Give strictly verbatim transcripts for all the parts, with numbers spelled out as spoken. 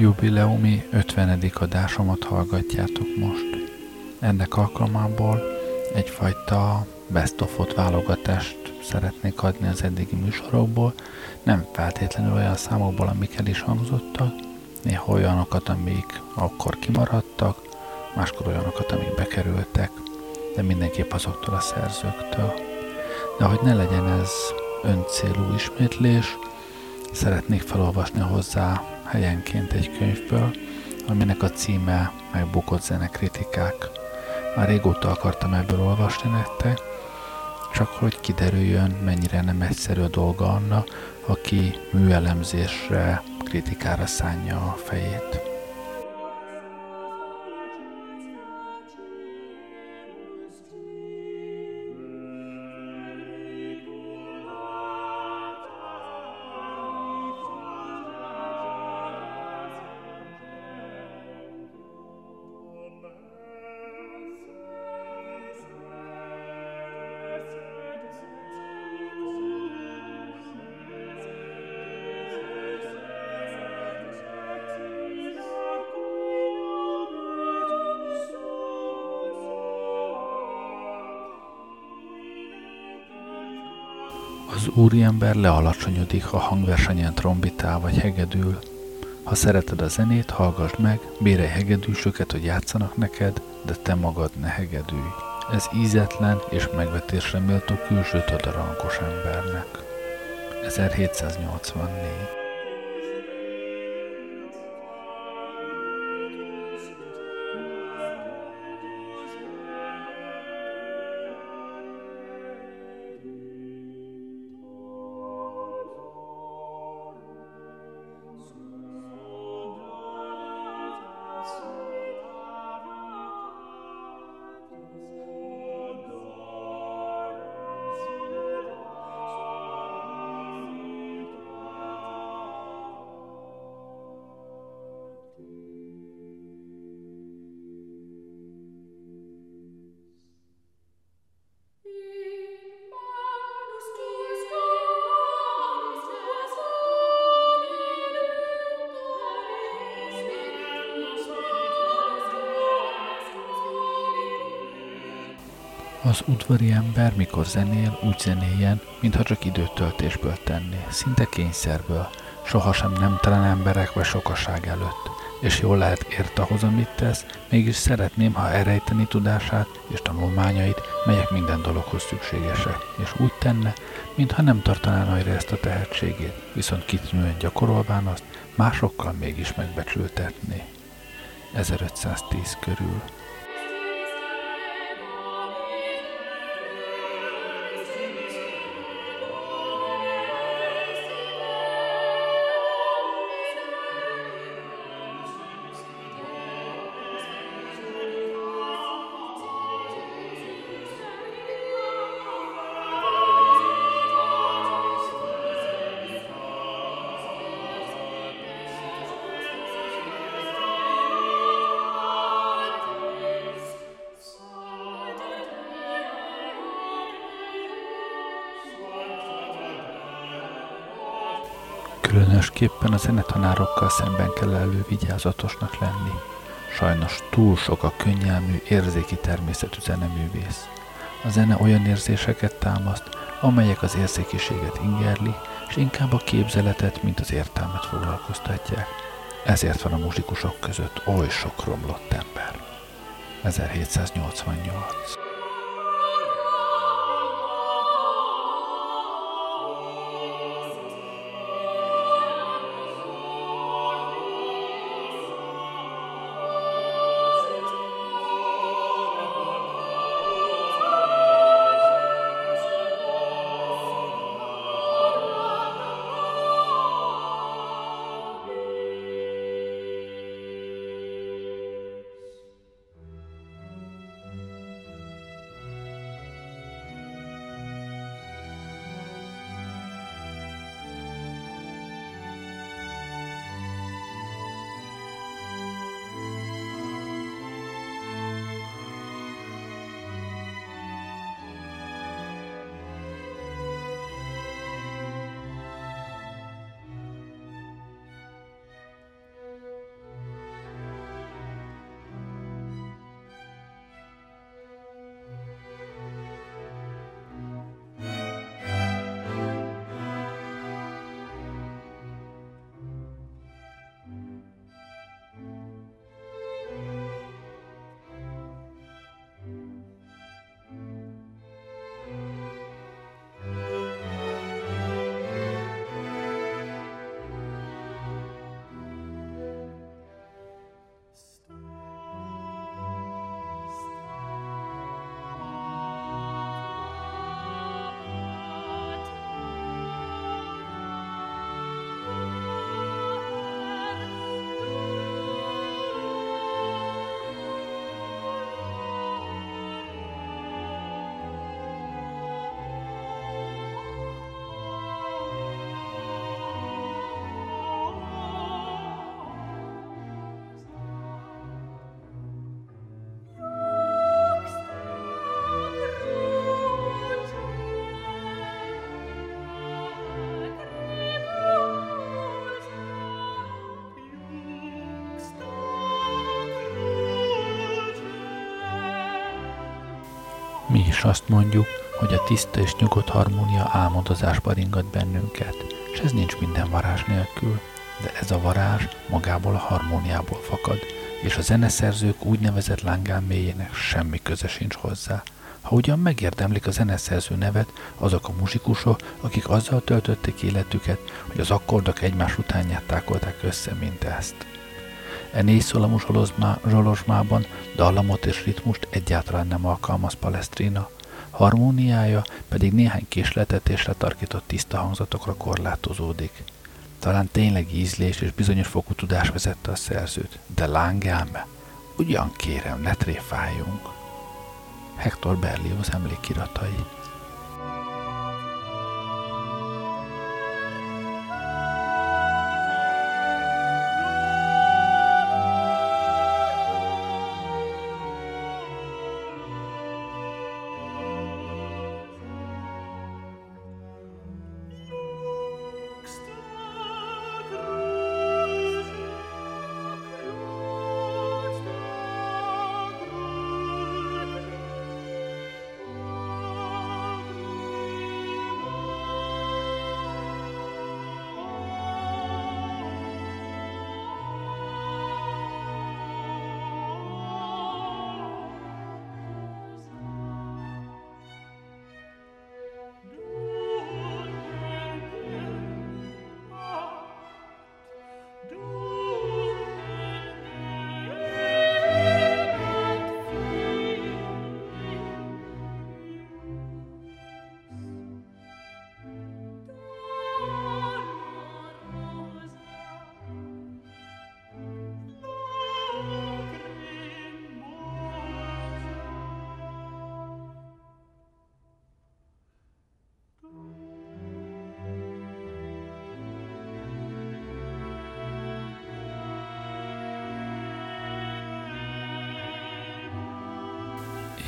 jubileumi ötvenedik adásomat hallgatjátok most. Ennek alkalmából egyfajta best of-ot válogatást szeretnék adni az eddigi műsorokból, nem feltétlenül olyan számokból, amik el is hangzottak, néha olyanokat, amik akkor kimaradtak, máskor olyanokat, amik bekerültek, de mindenképp azoktól a szerzőktől. De hogy ne legyen ez öncélú ismétlés, szeretnék felolvasni hozzá helyenként egy könyvből, aminek a címe Megbukott zenekritikák. Már régóta akartam ebből olvasni nektek, csak hogy kiderüljön, mennyire nem egyszerű a dolga annak, aki műelemzésre, kritikára szánja a fejét. Az úriember lealacsonyodik, a hangversenyen trombitál vagy hegedül. Ha szereted a zenét, hallgass meg, bérelj hegedűsöket, hogy játszanak neked, de te magad ne hegedülj. Ez ízetlen és megvetésre méltó külsőt ad a rangos embernek. ezerhétszáznyolcvannégy. Az udvari ember, mikor zenél, úgy zenéljen, mintha csak időtöltésből tenné, szinte kényszerből, sohasem nemtelen emberek vagy sokaság előtt, és jól lehet ért ahhoz, amit tesz, mégis szeretném, ha elrejteni tudását és tanulmányait, melyek minden dologhoz szükségesek, és úgy tenne, mintha nem tartaná nagyra ezt a tehetségét, viszont kitűnően gyakorolván azt, másokkal mégis megbecsültetné. ezerötszáztíz körül. Különösképpen a zenetanárokkal szemben kell elővigyázatosnak lenni. Sajnos túl sok a könnyelmű, érzéki természetű zeneművész. A zene olyan érzéseket támaszt, amelyek az érzékiséget ingerli, és inkább a képzeletet, mint az értelmet foglalkoztatják. Ezért van a muzsikusok között oly sok romlott ember. ezerhétszáznyolcvannyolc. Mi is azt mondjuk, hogy a tiszta és nyugodt harmónia álmodozásba ringat bennünket, és ez nincs minden varázs nélkül, de ez a varázs magából a harmóniából fakad, és a zeneszerzők úgynevezett lángálméjének semmi köze sincs hozzá. Ha ugyan megérdemlik a zeneszerző nevet azok a muzsikusok, akik azzal töltötték életüket, hogy az akkordok egymás utánját tákolták össze, mint ezt. E négyszólamú zsolozsmában dallamot és ritmust egyáltalán nem alkalmaz Palestrina, harmóniája pedig néhány késletet és letarkított tiszta hangzatokra korlátozódik. Talán tényleg ízlés és bizonyos fokú tudás vezette a szerzőt, de lángálme? Ugyan kérem, ne tréfáljunk! Hector Berlioz emlékiratai.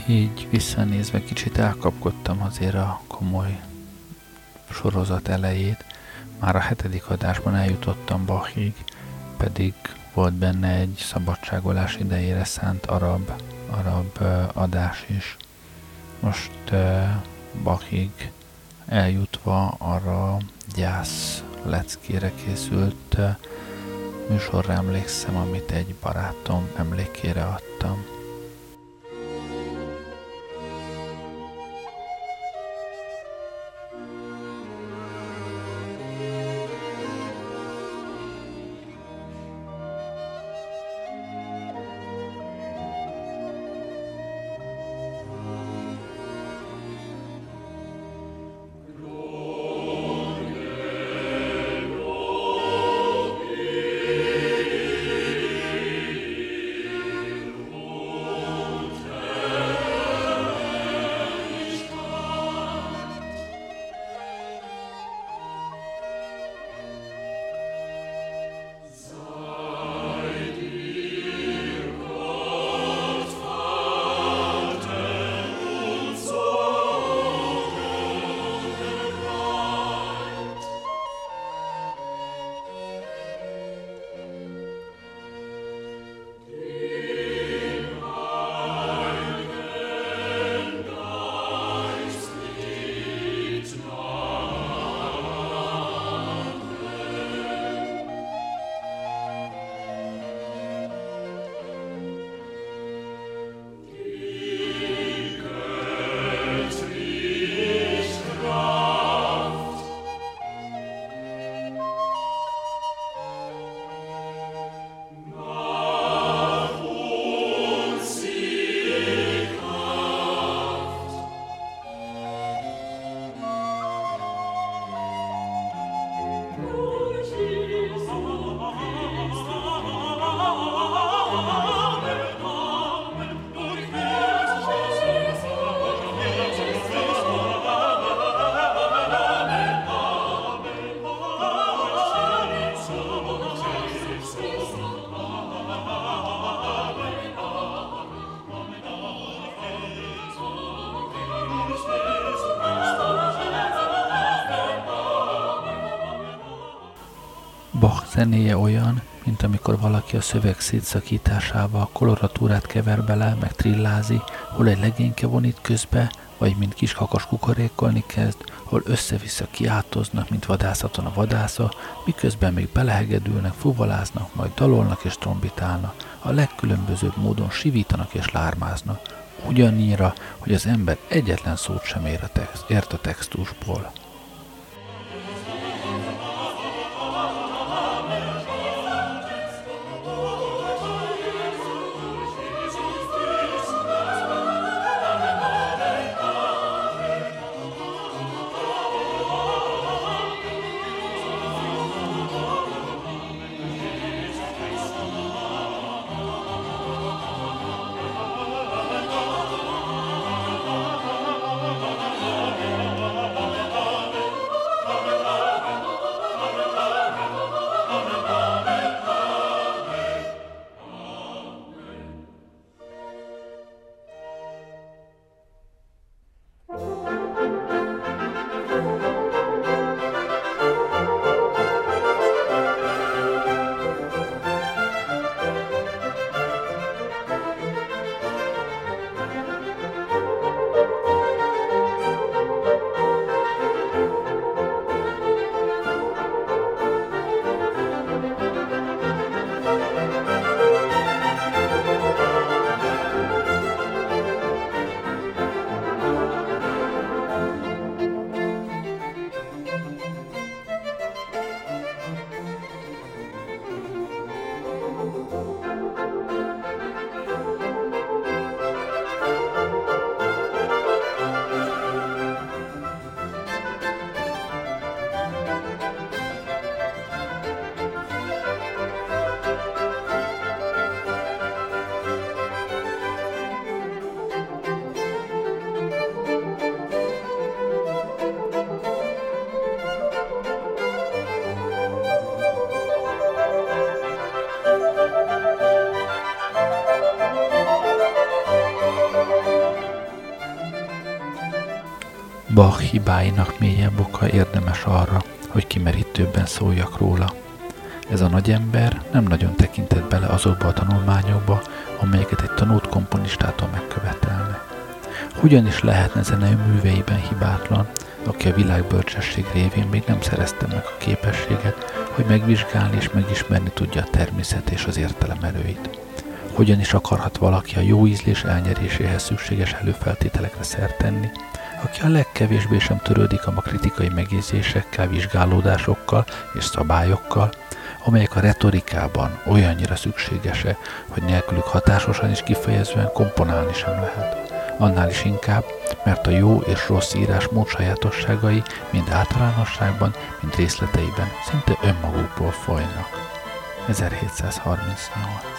Így visszanézve kicsit elkapkodtam azért a komoly sorozat elejét. Már a hetedik adásban eljutottam Bachig, pedig volt benne egy szabadságolás idejére szánt arab, arab adás is. Most Bachig eljutva arra gyász leckére készült műsorra emlékszem, amit egy barátom emlékére adtam. Zenéje olyan, mint amikor valaki a szöveg szétszakításával koloratúrát kever bele, meg trillázi, hol egy legényke vonít közbe, vagy mint kis kakas kukorékolni kezd, hol össze-vissza kiáltoznak, mint vadászaton a vadásza, miközben még belehegedülnek, fuvaláznak, majd dalolnak és trombitálnak, a legkülönbözőbb módon sivítanak és lármáznak, ugyannyira, hogy az ember egyetlen szót sem ér a, text, ért a textusból. Bach hibáinak mélyebb oka érdemes arra, hogy kimerítőbben szóljak róla. Ez a nagyember nem nagyon tekintett bele azokba a tanulmányokba, amelyeket egy tanult komponistától megkövetelne. Hogyan is lehetne zenei műveiben hibátlan, aki a világbölcsesség révén még nem szerezte meg a képességet, hogy megvizsgálni és megismerni tudja a természet és az értelem erőit. Hogyan is akarhat valaki a jó ízlés elnyeréséhez szükséges előfeltételekre szert tenni, aki a legkevésbé sem törődik a kritikai megjegyzésekkel, vizsgálódásokkal és szabályokkal, amelyek a retorikában olyannyira szükségesek, hogy nélkülük hatásosan és kifejezően komponálni sem lehet. Annál is inkább, mert a jó és rossz írás mód sajátosságai mind általánosságban, mind részleteiben szinte önmagukból folynak. ezerhétszázharmincnyolc.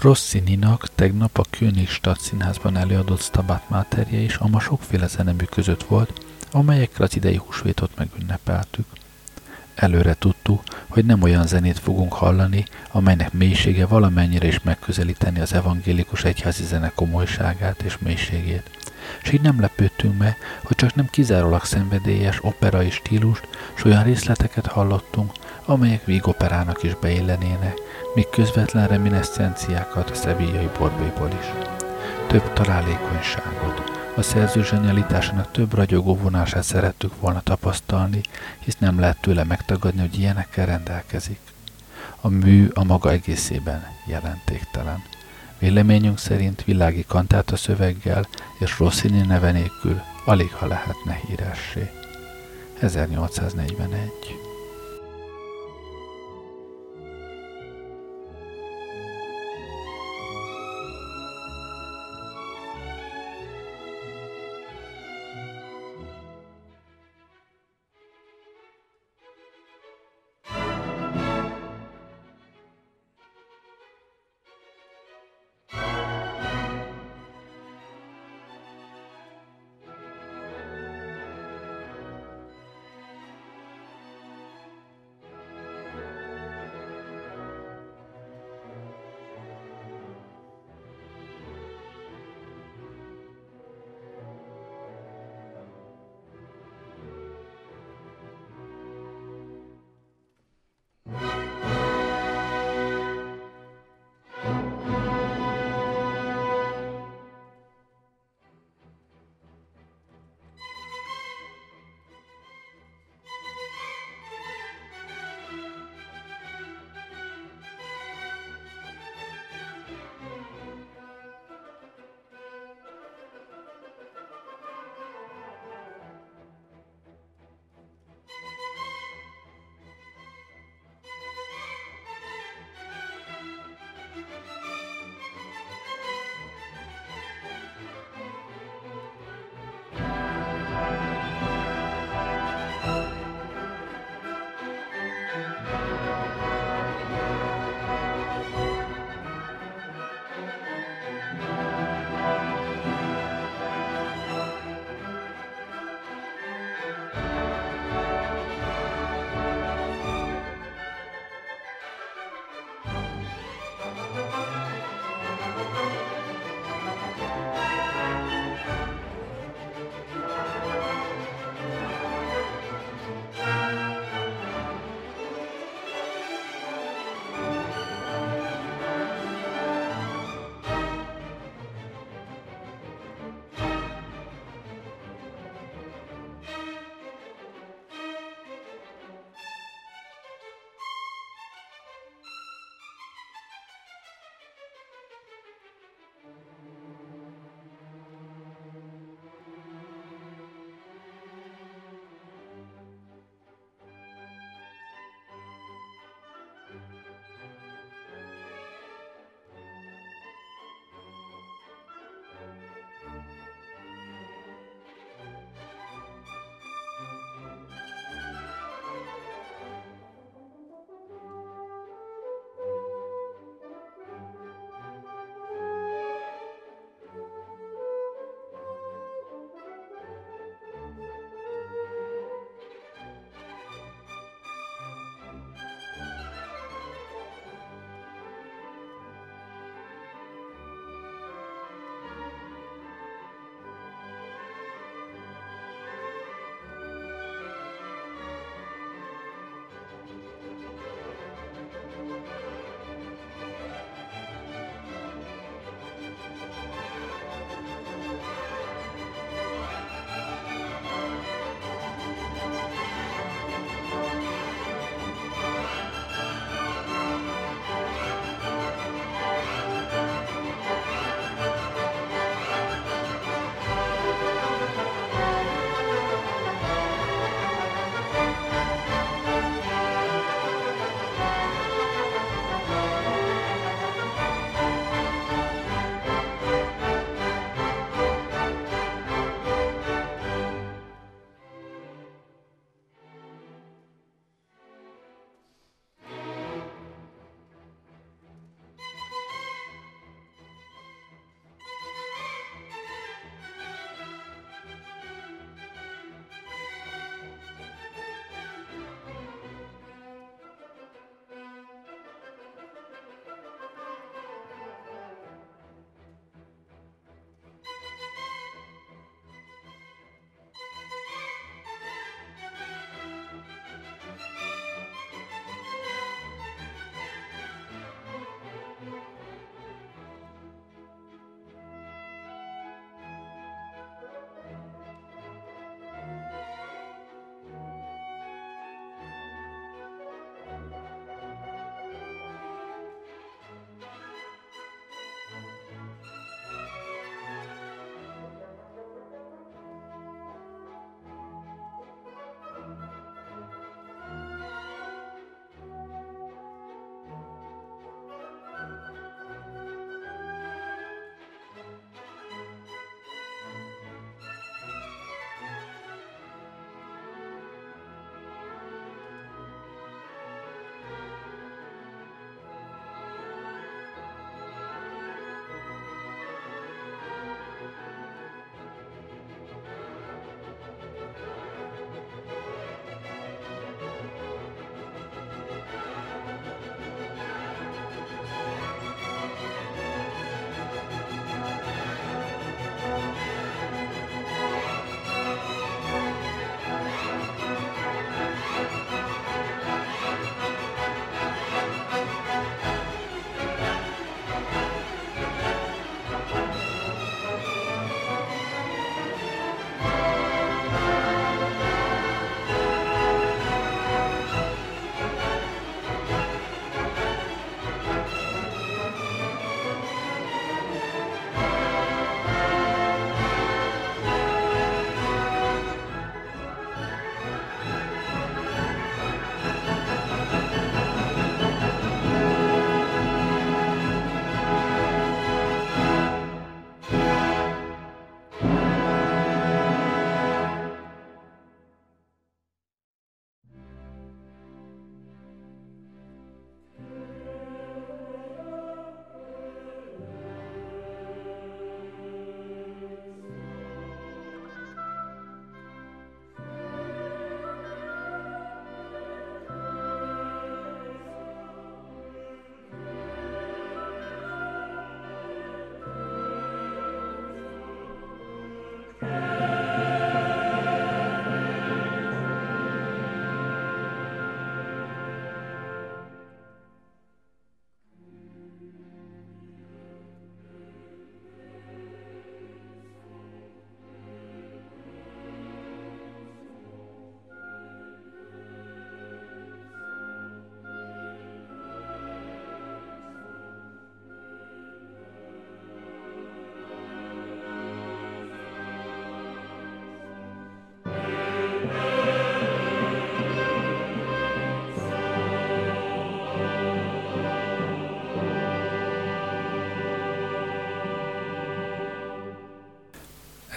Rossininak tegnap a Königstadt színházban előadott Stabat Materje is ama sokféle zenemű között volt, amelyekkel az idei húsvétot megünnepeltük. Előre tudtuk, hogy nem olyan zenét fogunk hallani, amelynek mélysége valamennyire is megközelíteni az evangélikus egyházi zene komolyságát és mélységét. És így nem lepődtünk meg, hogy csak nem kizárólag szenvedélyes operai stílust, s olyan részleteket hallottunk, amelyek vígoperának is beillenének, míg közvetlen reminiszenciákat a sevillai borbéból is. Több találékonyságot, a szerző zsenialitásának több ragyogó vonását szerettük volna tapasztalni, hisz nem lehet tőle megtagadni, hogy ilyenekkel rendelkezik. A mű a maga egészében jelentéktelen. Véleményünk szerint világi kantáta szöveggel és Rossini neve nélkül alig ha lehetne híressé. ezernyolcszáznegyvenegy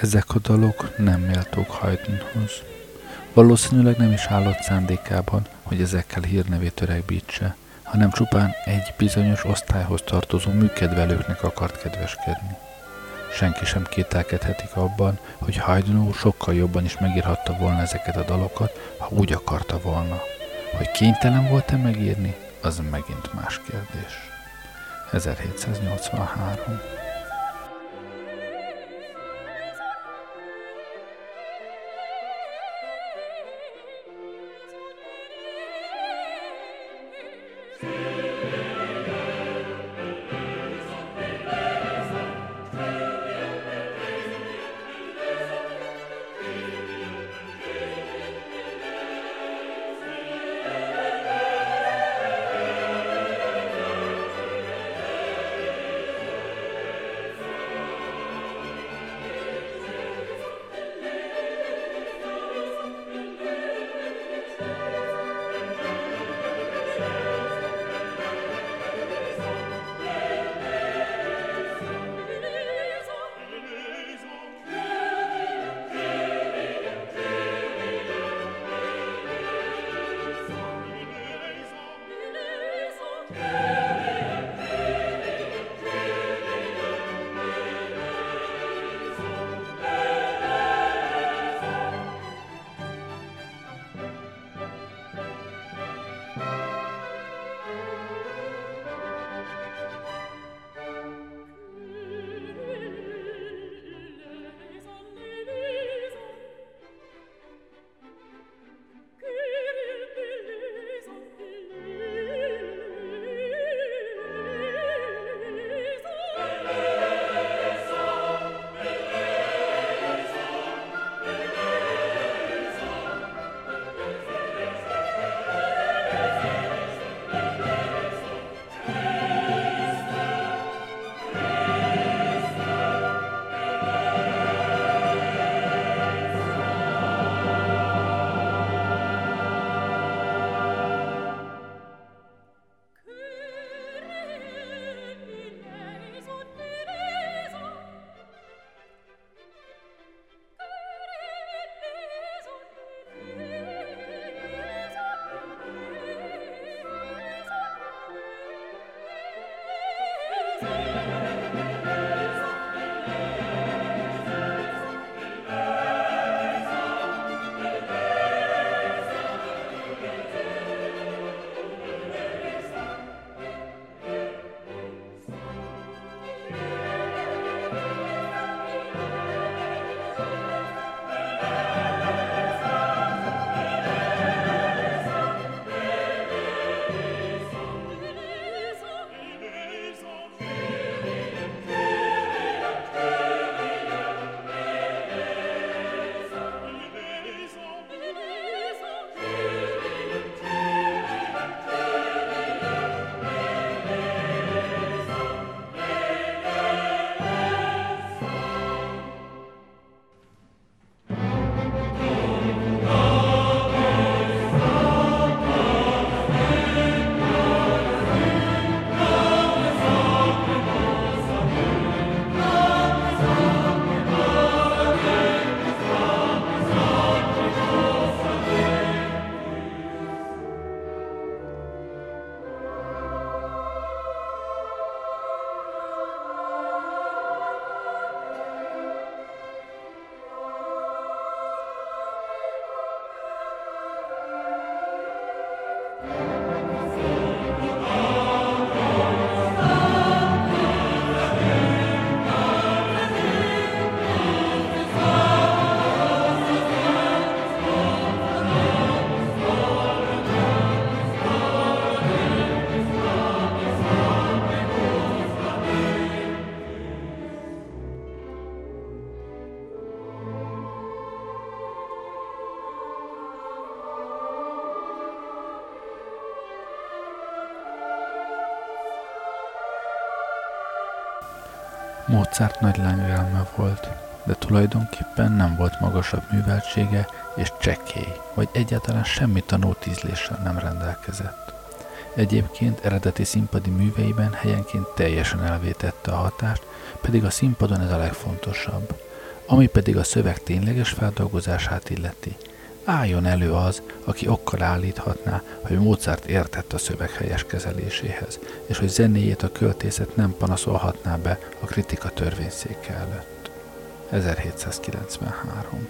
Ezek a dalok nem méltók Haydnhoz. Valószínűleg nem is állott szándékában, hogy ezekkel hírnevét öregbítse, hanem csupán egy bizonyos osztályhoz tartozó műkedvelőknek akart kedveskedni. Senki sem kételkedhetik abban, hogy Haydn úr sokkal jobban is megírhatta volna ezeket a dalokat, ha úgy akarta volna. Hogy kénytelen volt-e megírni, az megint más kérdés. ezerhétszáznyolcvanhárom. Mozart nagy lányvelme volt, de tulajdonképpen nem volt magasabb műveltsége és csekély, vagy egyáltalán semmi tanult ízléssel nem rendelkezett. Egyébként eredeti színpadi műveiben helyenként teljesen elvétette a hatást, pedig a színpadon ez a legfontosabb. Ami pedig a szöveg tényleges feldolgozását illeti, álljon elő az, aki okkal állíthatná, hogy Mozart értett a szöveg helyes kezeléséhez, és hogy zenéjét a költészet nem panaszolhatná be a kritika törvényszéke előtt. ezerhétszázkilencvenhárom.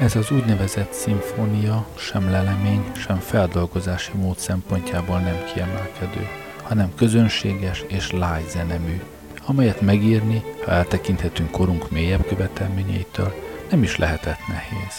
Ez az úgynevezett szimfónia sem lelemény, sem feldolgozási mód szempontjából nem kiemelkedő, hanem közönséges és lágy zenemű, amelyet megírni, ha eltekinthetünk korunk mélyebb követelményeitől, nem is lehetett nehéz.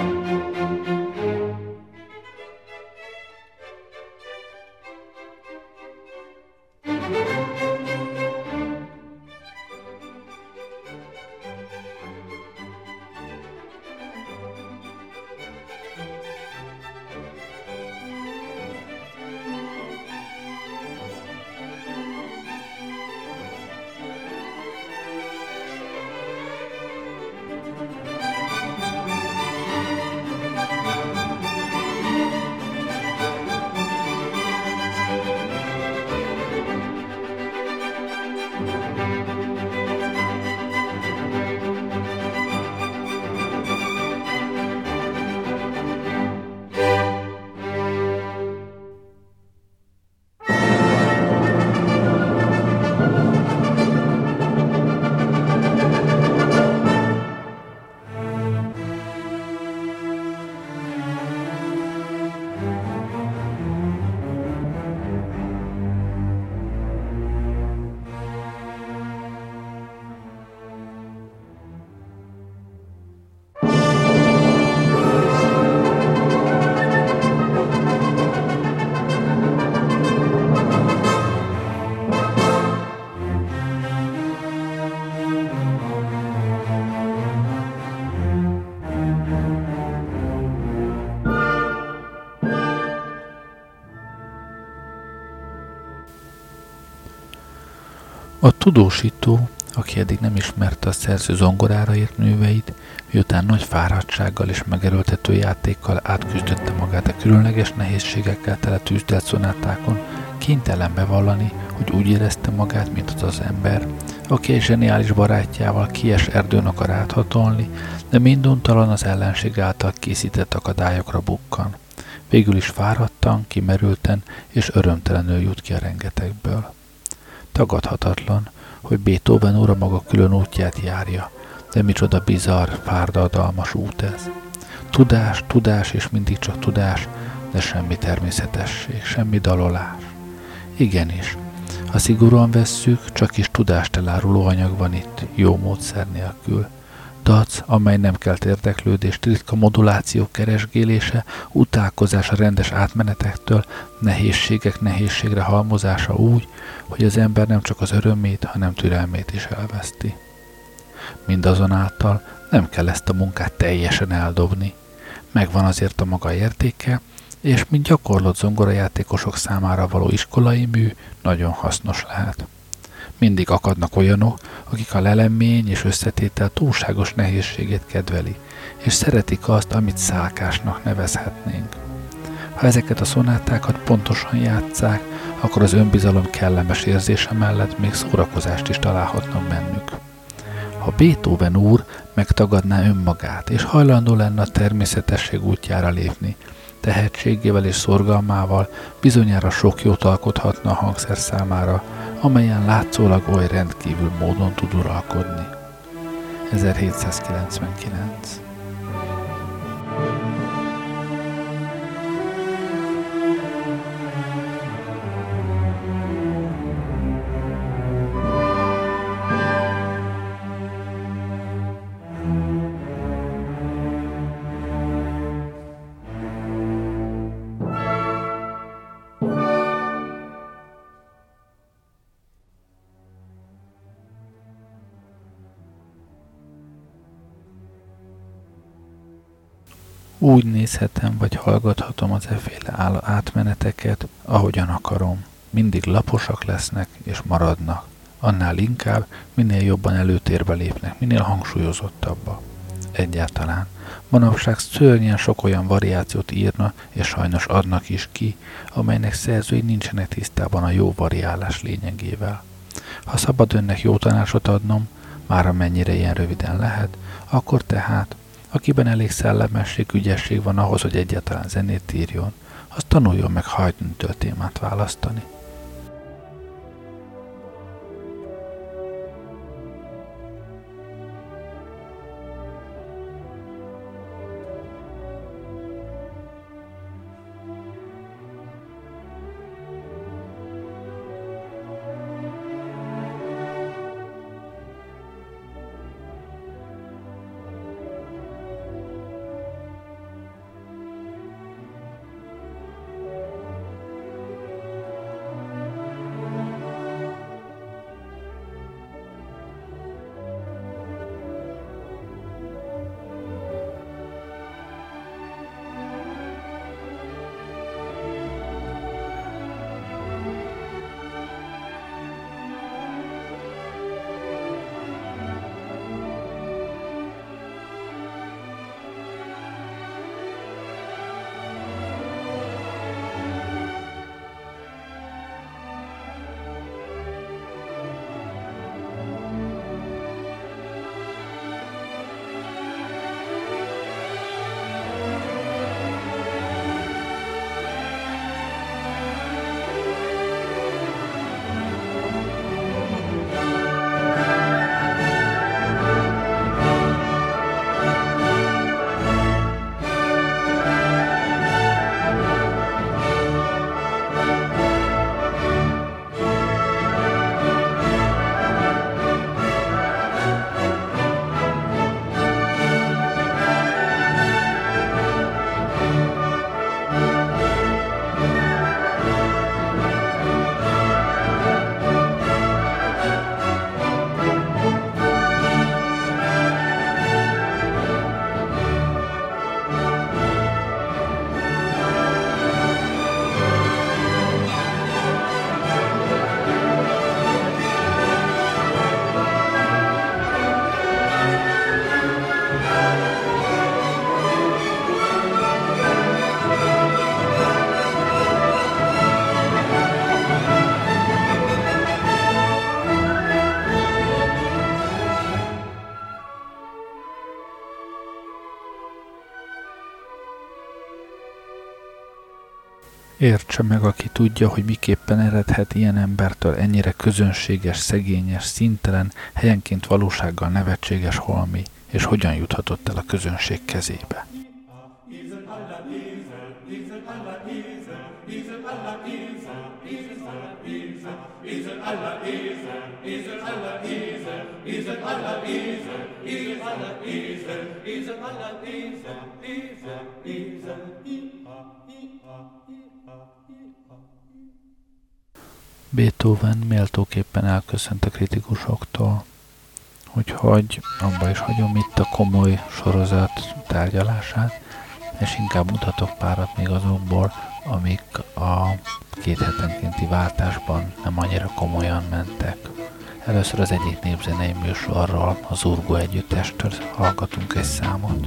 Thank you. A tudósító, aki eddig nem ismerte a szerző zongorára írt műveit, miután nagy fáradtsággal és megerőltető játékkal átküzdötte magát a különleges nehézségekkel tele tűzdelt szonátákon, kénytelen bevallani, hogy úgy érezte magát, mint az az ember, aki egy zseniális barátjával kies erdőn akar áthatolni, de minduntalan az ellenség által készített akadályokra bukkan. Végül is fáradtan, kimerülten és örömtelenül jut ki a rengetegből. Tagadhatatlan, hogy Beethoven ura maga külön útját járja, de micsoda bizarr, fáradalmas út ez. Tudás, tudás és mindig csak tudás, de semmi természetesség, semmi dalolás. Igenis, ha szigorúan vesszük, csak is tudást eláruló anyag van itt, jó módszer nélkül. Dac, amely nem kelt érdeklődést, ritka moduláció keresgélése, utálkozás a rendes átmenetektől, nehézségek nehézségre halmozása úgy, hogy az ember nem csak az örömét, hanem türelmét is elveszti. Mindazonáltal nem kell ezt a munkát teljesen eldobni. Megvan azért a maga értéke, és mint gyakorlott zongorajátékosok számára való iskolai mű nagyon hasznos lehet. Mindig akadnak olyanok, akik a lelemény és összetétel túlságos nehézségét kedveli, és szeretik azt, amit szálkásnak nevezhetnénk. Ha ezeket a szonátákat pontosan játsszák, akkor az önbizalom kellemes érzése mellett még szórakozást is találhatnak bennük. Ha Beethoven úr megtagadná önmagát, és hajlandó lenne a természetesség útjára lépni, tehetségével és szorgalmával bizonyára sok jót alkothatna a hangszer számára, amelyen látszólag oly rendkívül módon tud uralkodni. ezerhétszázkilencvenkilenc. Úgy nézhetem, vagy hallgathatom az efféle átmeneteket, ahogyan akarom. Mindig laposak lesznek és maradnak. Annál inkább, minél jobban előtérbe lépnek, minél hangsúlyozottabbak. Egyáltalán. Manapság szörnyen sok olyan variációt írna, és sajnos adnak is ki, amelynek szerzői nincsenek tisztában a jó variálás lényegével. Ha szabad önnek jó tanácsot adnom, már amennyire ilyen röviden lehet, akkor tehát, akiben elég szellemesség, ügyesség van ahhoz, hogy egyáltalán zenét írjon, az tanuljon meg Haydntől témát választani. Értse meg, aki tudja, hogy miképpen eredhet ilyen embertől ennyire közönséges, szegényes, színtelen, helyenként valósággal nevetséges holmi, és hogyan juthatott el a közönség kezébe. Beethoven méltóképpen elköszönt a kritikusoktól, úgyhogy abba is hagyom itt a komoly sorozat tárgyalását, és inkább mutatok párat még azokból, amik a két hetenkénti váltásban nem annyira komolyan mentek. Először az egyik népzenei műsorról, az Urgo együttestől hallgatunk egy számot.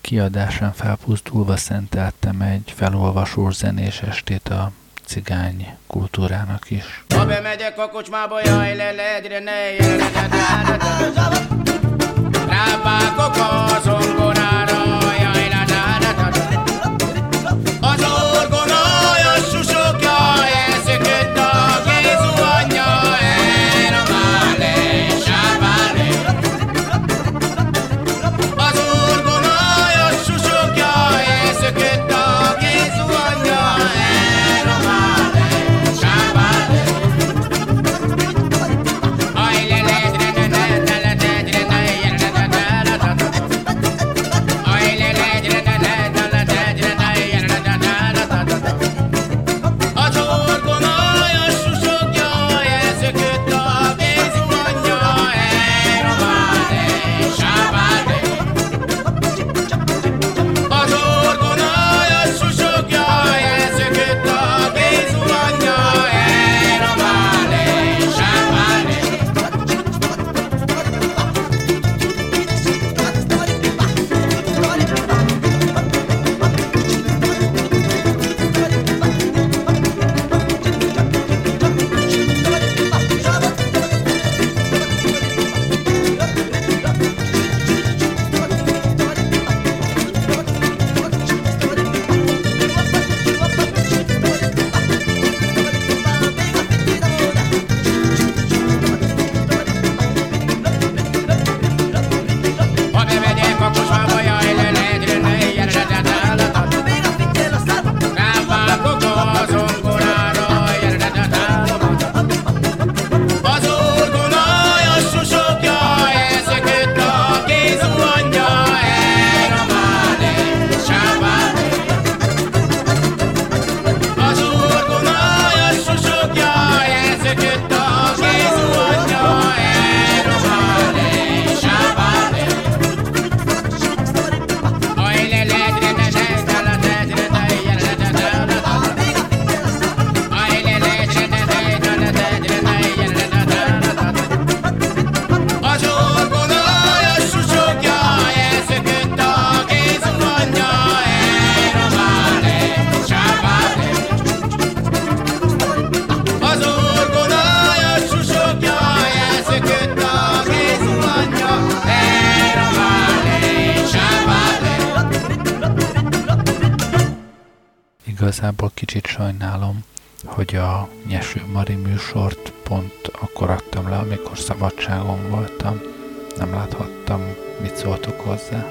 Kiadásán felpusztulva szenteltem egy felolvasós zenés estét a cigány kultúrának is. Ha bemegyek a kocsmába, jaj, le, legyre, ne, jelened, rápákok a zongorára, jaj, le, az orgona, a susokja, elszökött a kézú anyja, el a mále, sápále. Igazából kicsit sajnálom, hogy a Nyeső Mari műsort pont akkor adtam le, amikor szabadságon voltam. Nem láthattam, mit szóltok hozzá.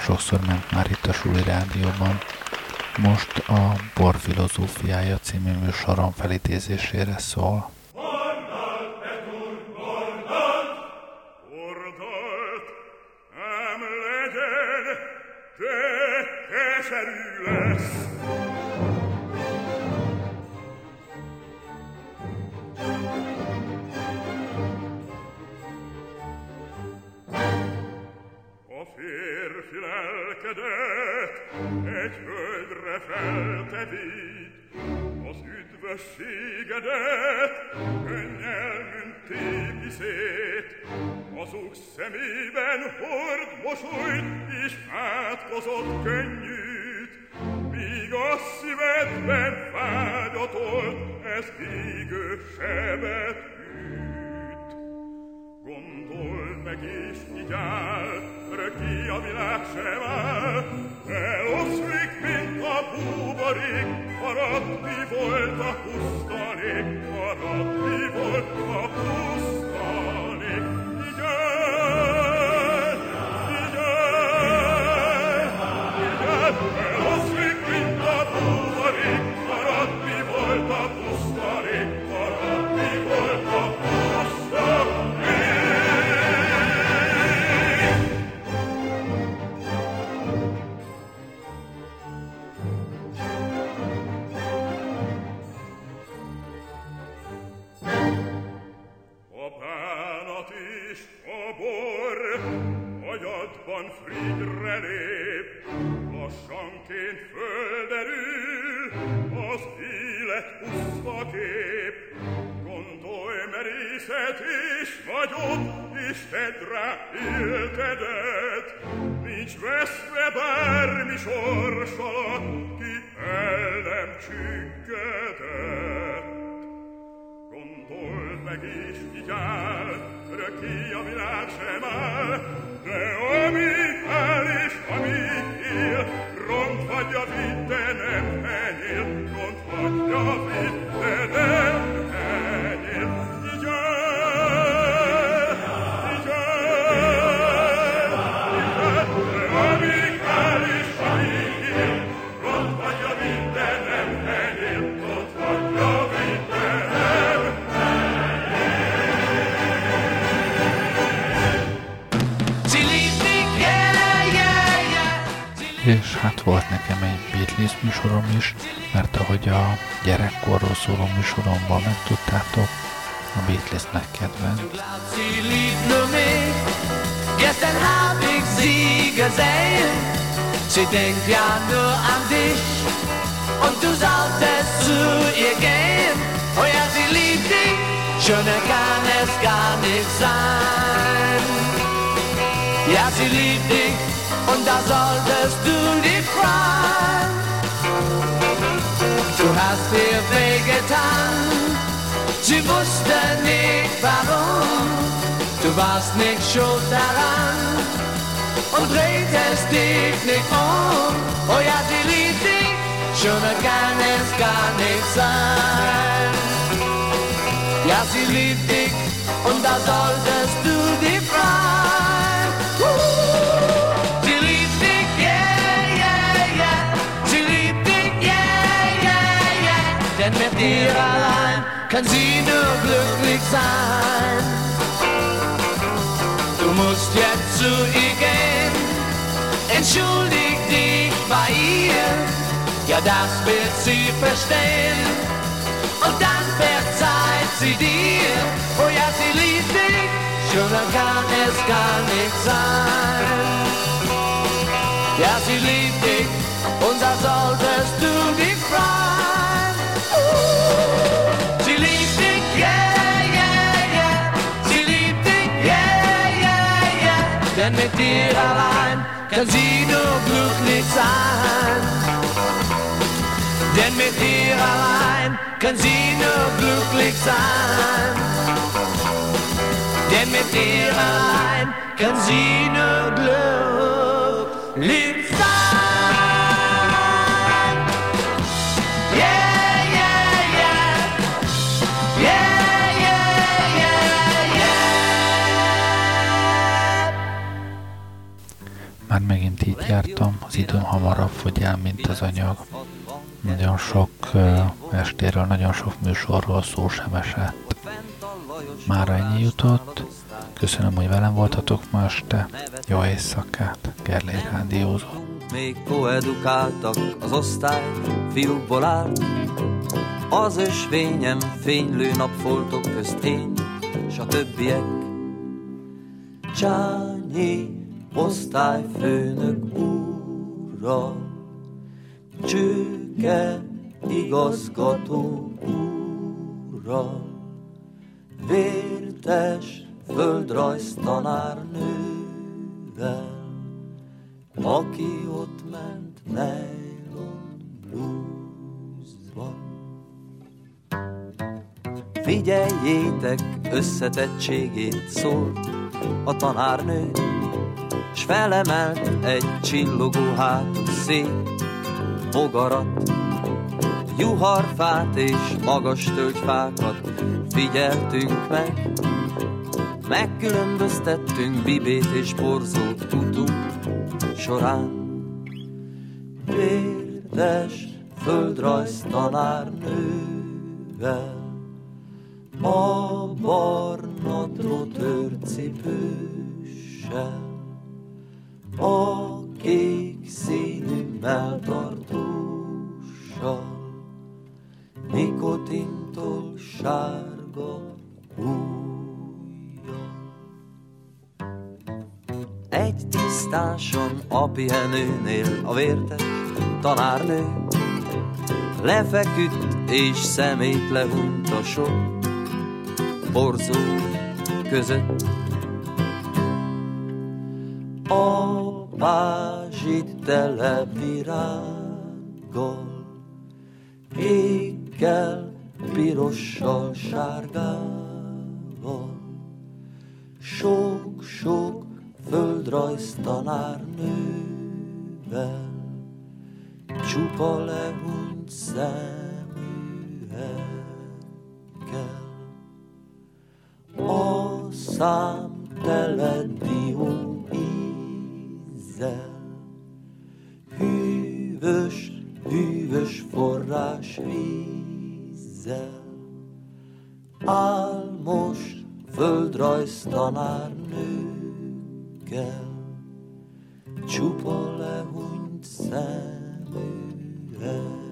Sokszor ment már itt a Súlirádióban. Most a Bor filozófiája című műsorom felidézésére szól. És hát volt nekem egy Beatles műsorom is, mert ahogy a gyerekkorról szóló műsoromban megtudtátok, a Beatlesnek kedvenc. Gestern hab ich sie gesehen, sie denkt ja nur an dich, und du solltest zu ihr gehen, oh ja, sie liebt dich, schöner kann es gar nicht sein. Ja, sie liebt dich, und da solltest du dich freuen. Du hast ihr wehgetan, Sie wusste nicht warum, du warst nicht schuld daran und drehtest dich nicht um. Oh ja, sie ließ dich, schöner kann es gar nicht sein. Ja, sie liebt dich und da solltest du dich freuen. Uh-huh. Sie liebt dich, yeah, yeah, yeah. Sie liebt dich, yeah, yeah, yeah. Denn mit dir allein kann sie nur glücklich sein. Du musst jetzt zu ihr gehen, entschuldig dich bei ihr. Ja, das wird sie verstehen und dann verzeiht sie dir. Oh ja, sie liebt dich, schöner kann es gar nicht sein. Ja, sie liebt dich und da solltest du dich freuen. Uh-huh. Sie liebt dich, yeah, yeah, yeah. Sie liebt dich, yeah, yeah, yeah. Denn mit dir allein kann sie nur glücklich sein. Denn mit dir allein kann sie nur glücklich sein. Denn mit dir allein kann sie nur glücklich sein. Már megint itt jártam, az időm hamarabb fogy el, mint az anyag. Nagyon sok uh, estéről, nagyon sok műsorról szó sem esett. Mára ennyi jutott. Köszönöm, hogy velem voltatok ma este. Jó éjszakát, Gerlé rádiózó. Még koedukáltak az osztály fiúkból áll. Az ösvényem fénylő napfoltok közt én, s a többiek Csányi osztályfőnök úrra, Csőke igazgató úrra, Vértes földrajztanárnővel, aki ott ment nejlon blúzban. Figyeljétek, összetettségét szólt a tanárnő, s felemelt egy csillogó hátú szép bogarat, juharfát és magas tölgyfákat figyeltünk meg, megkülönböztettünk bibét és borzót utunk során. Vértes földrajztanárnővel, a barna trotőrcipőssel, a kék színű melltartóssal, nikotintól sárga ujjal. Egy tisztáson a pihenőnél a vértes tanárnő lefeküdt és szemét lehunyt a sok borzó között. A pázsit tele virággal, kékkel, pirossal, sárgával, sok-sok földrajztanárnővel, csupa lehunyt szemüvegkel. A számtele dió ízzel, hűvös, hűvös forrás vízzel, álmos földrajztanárnőkkel, csupa lehunyt szemüvegkel.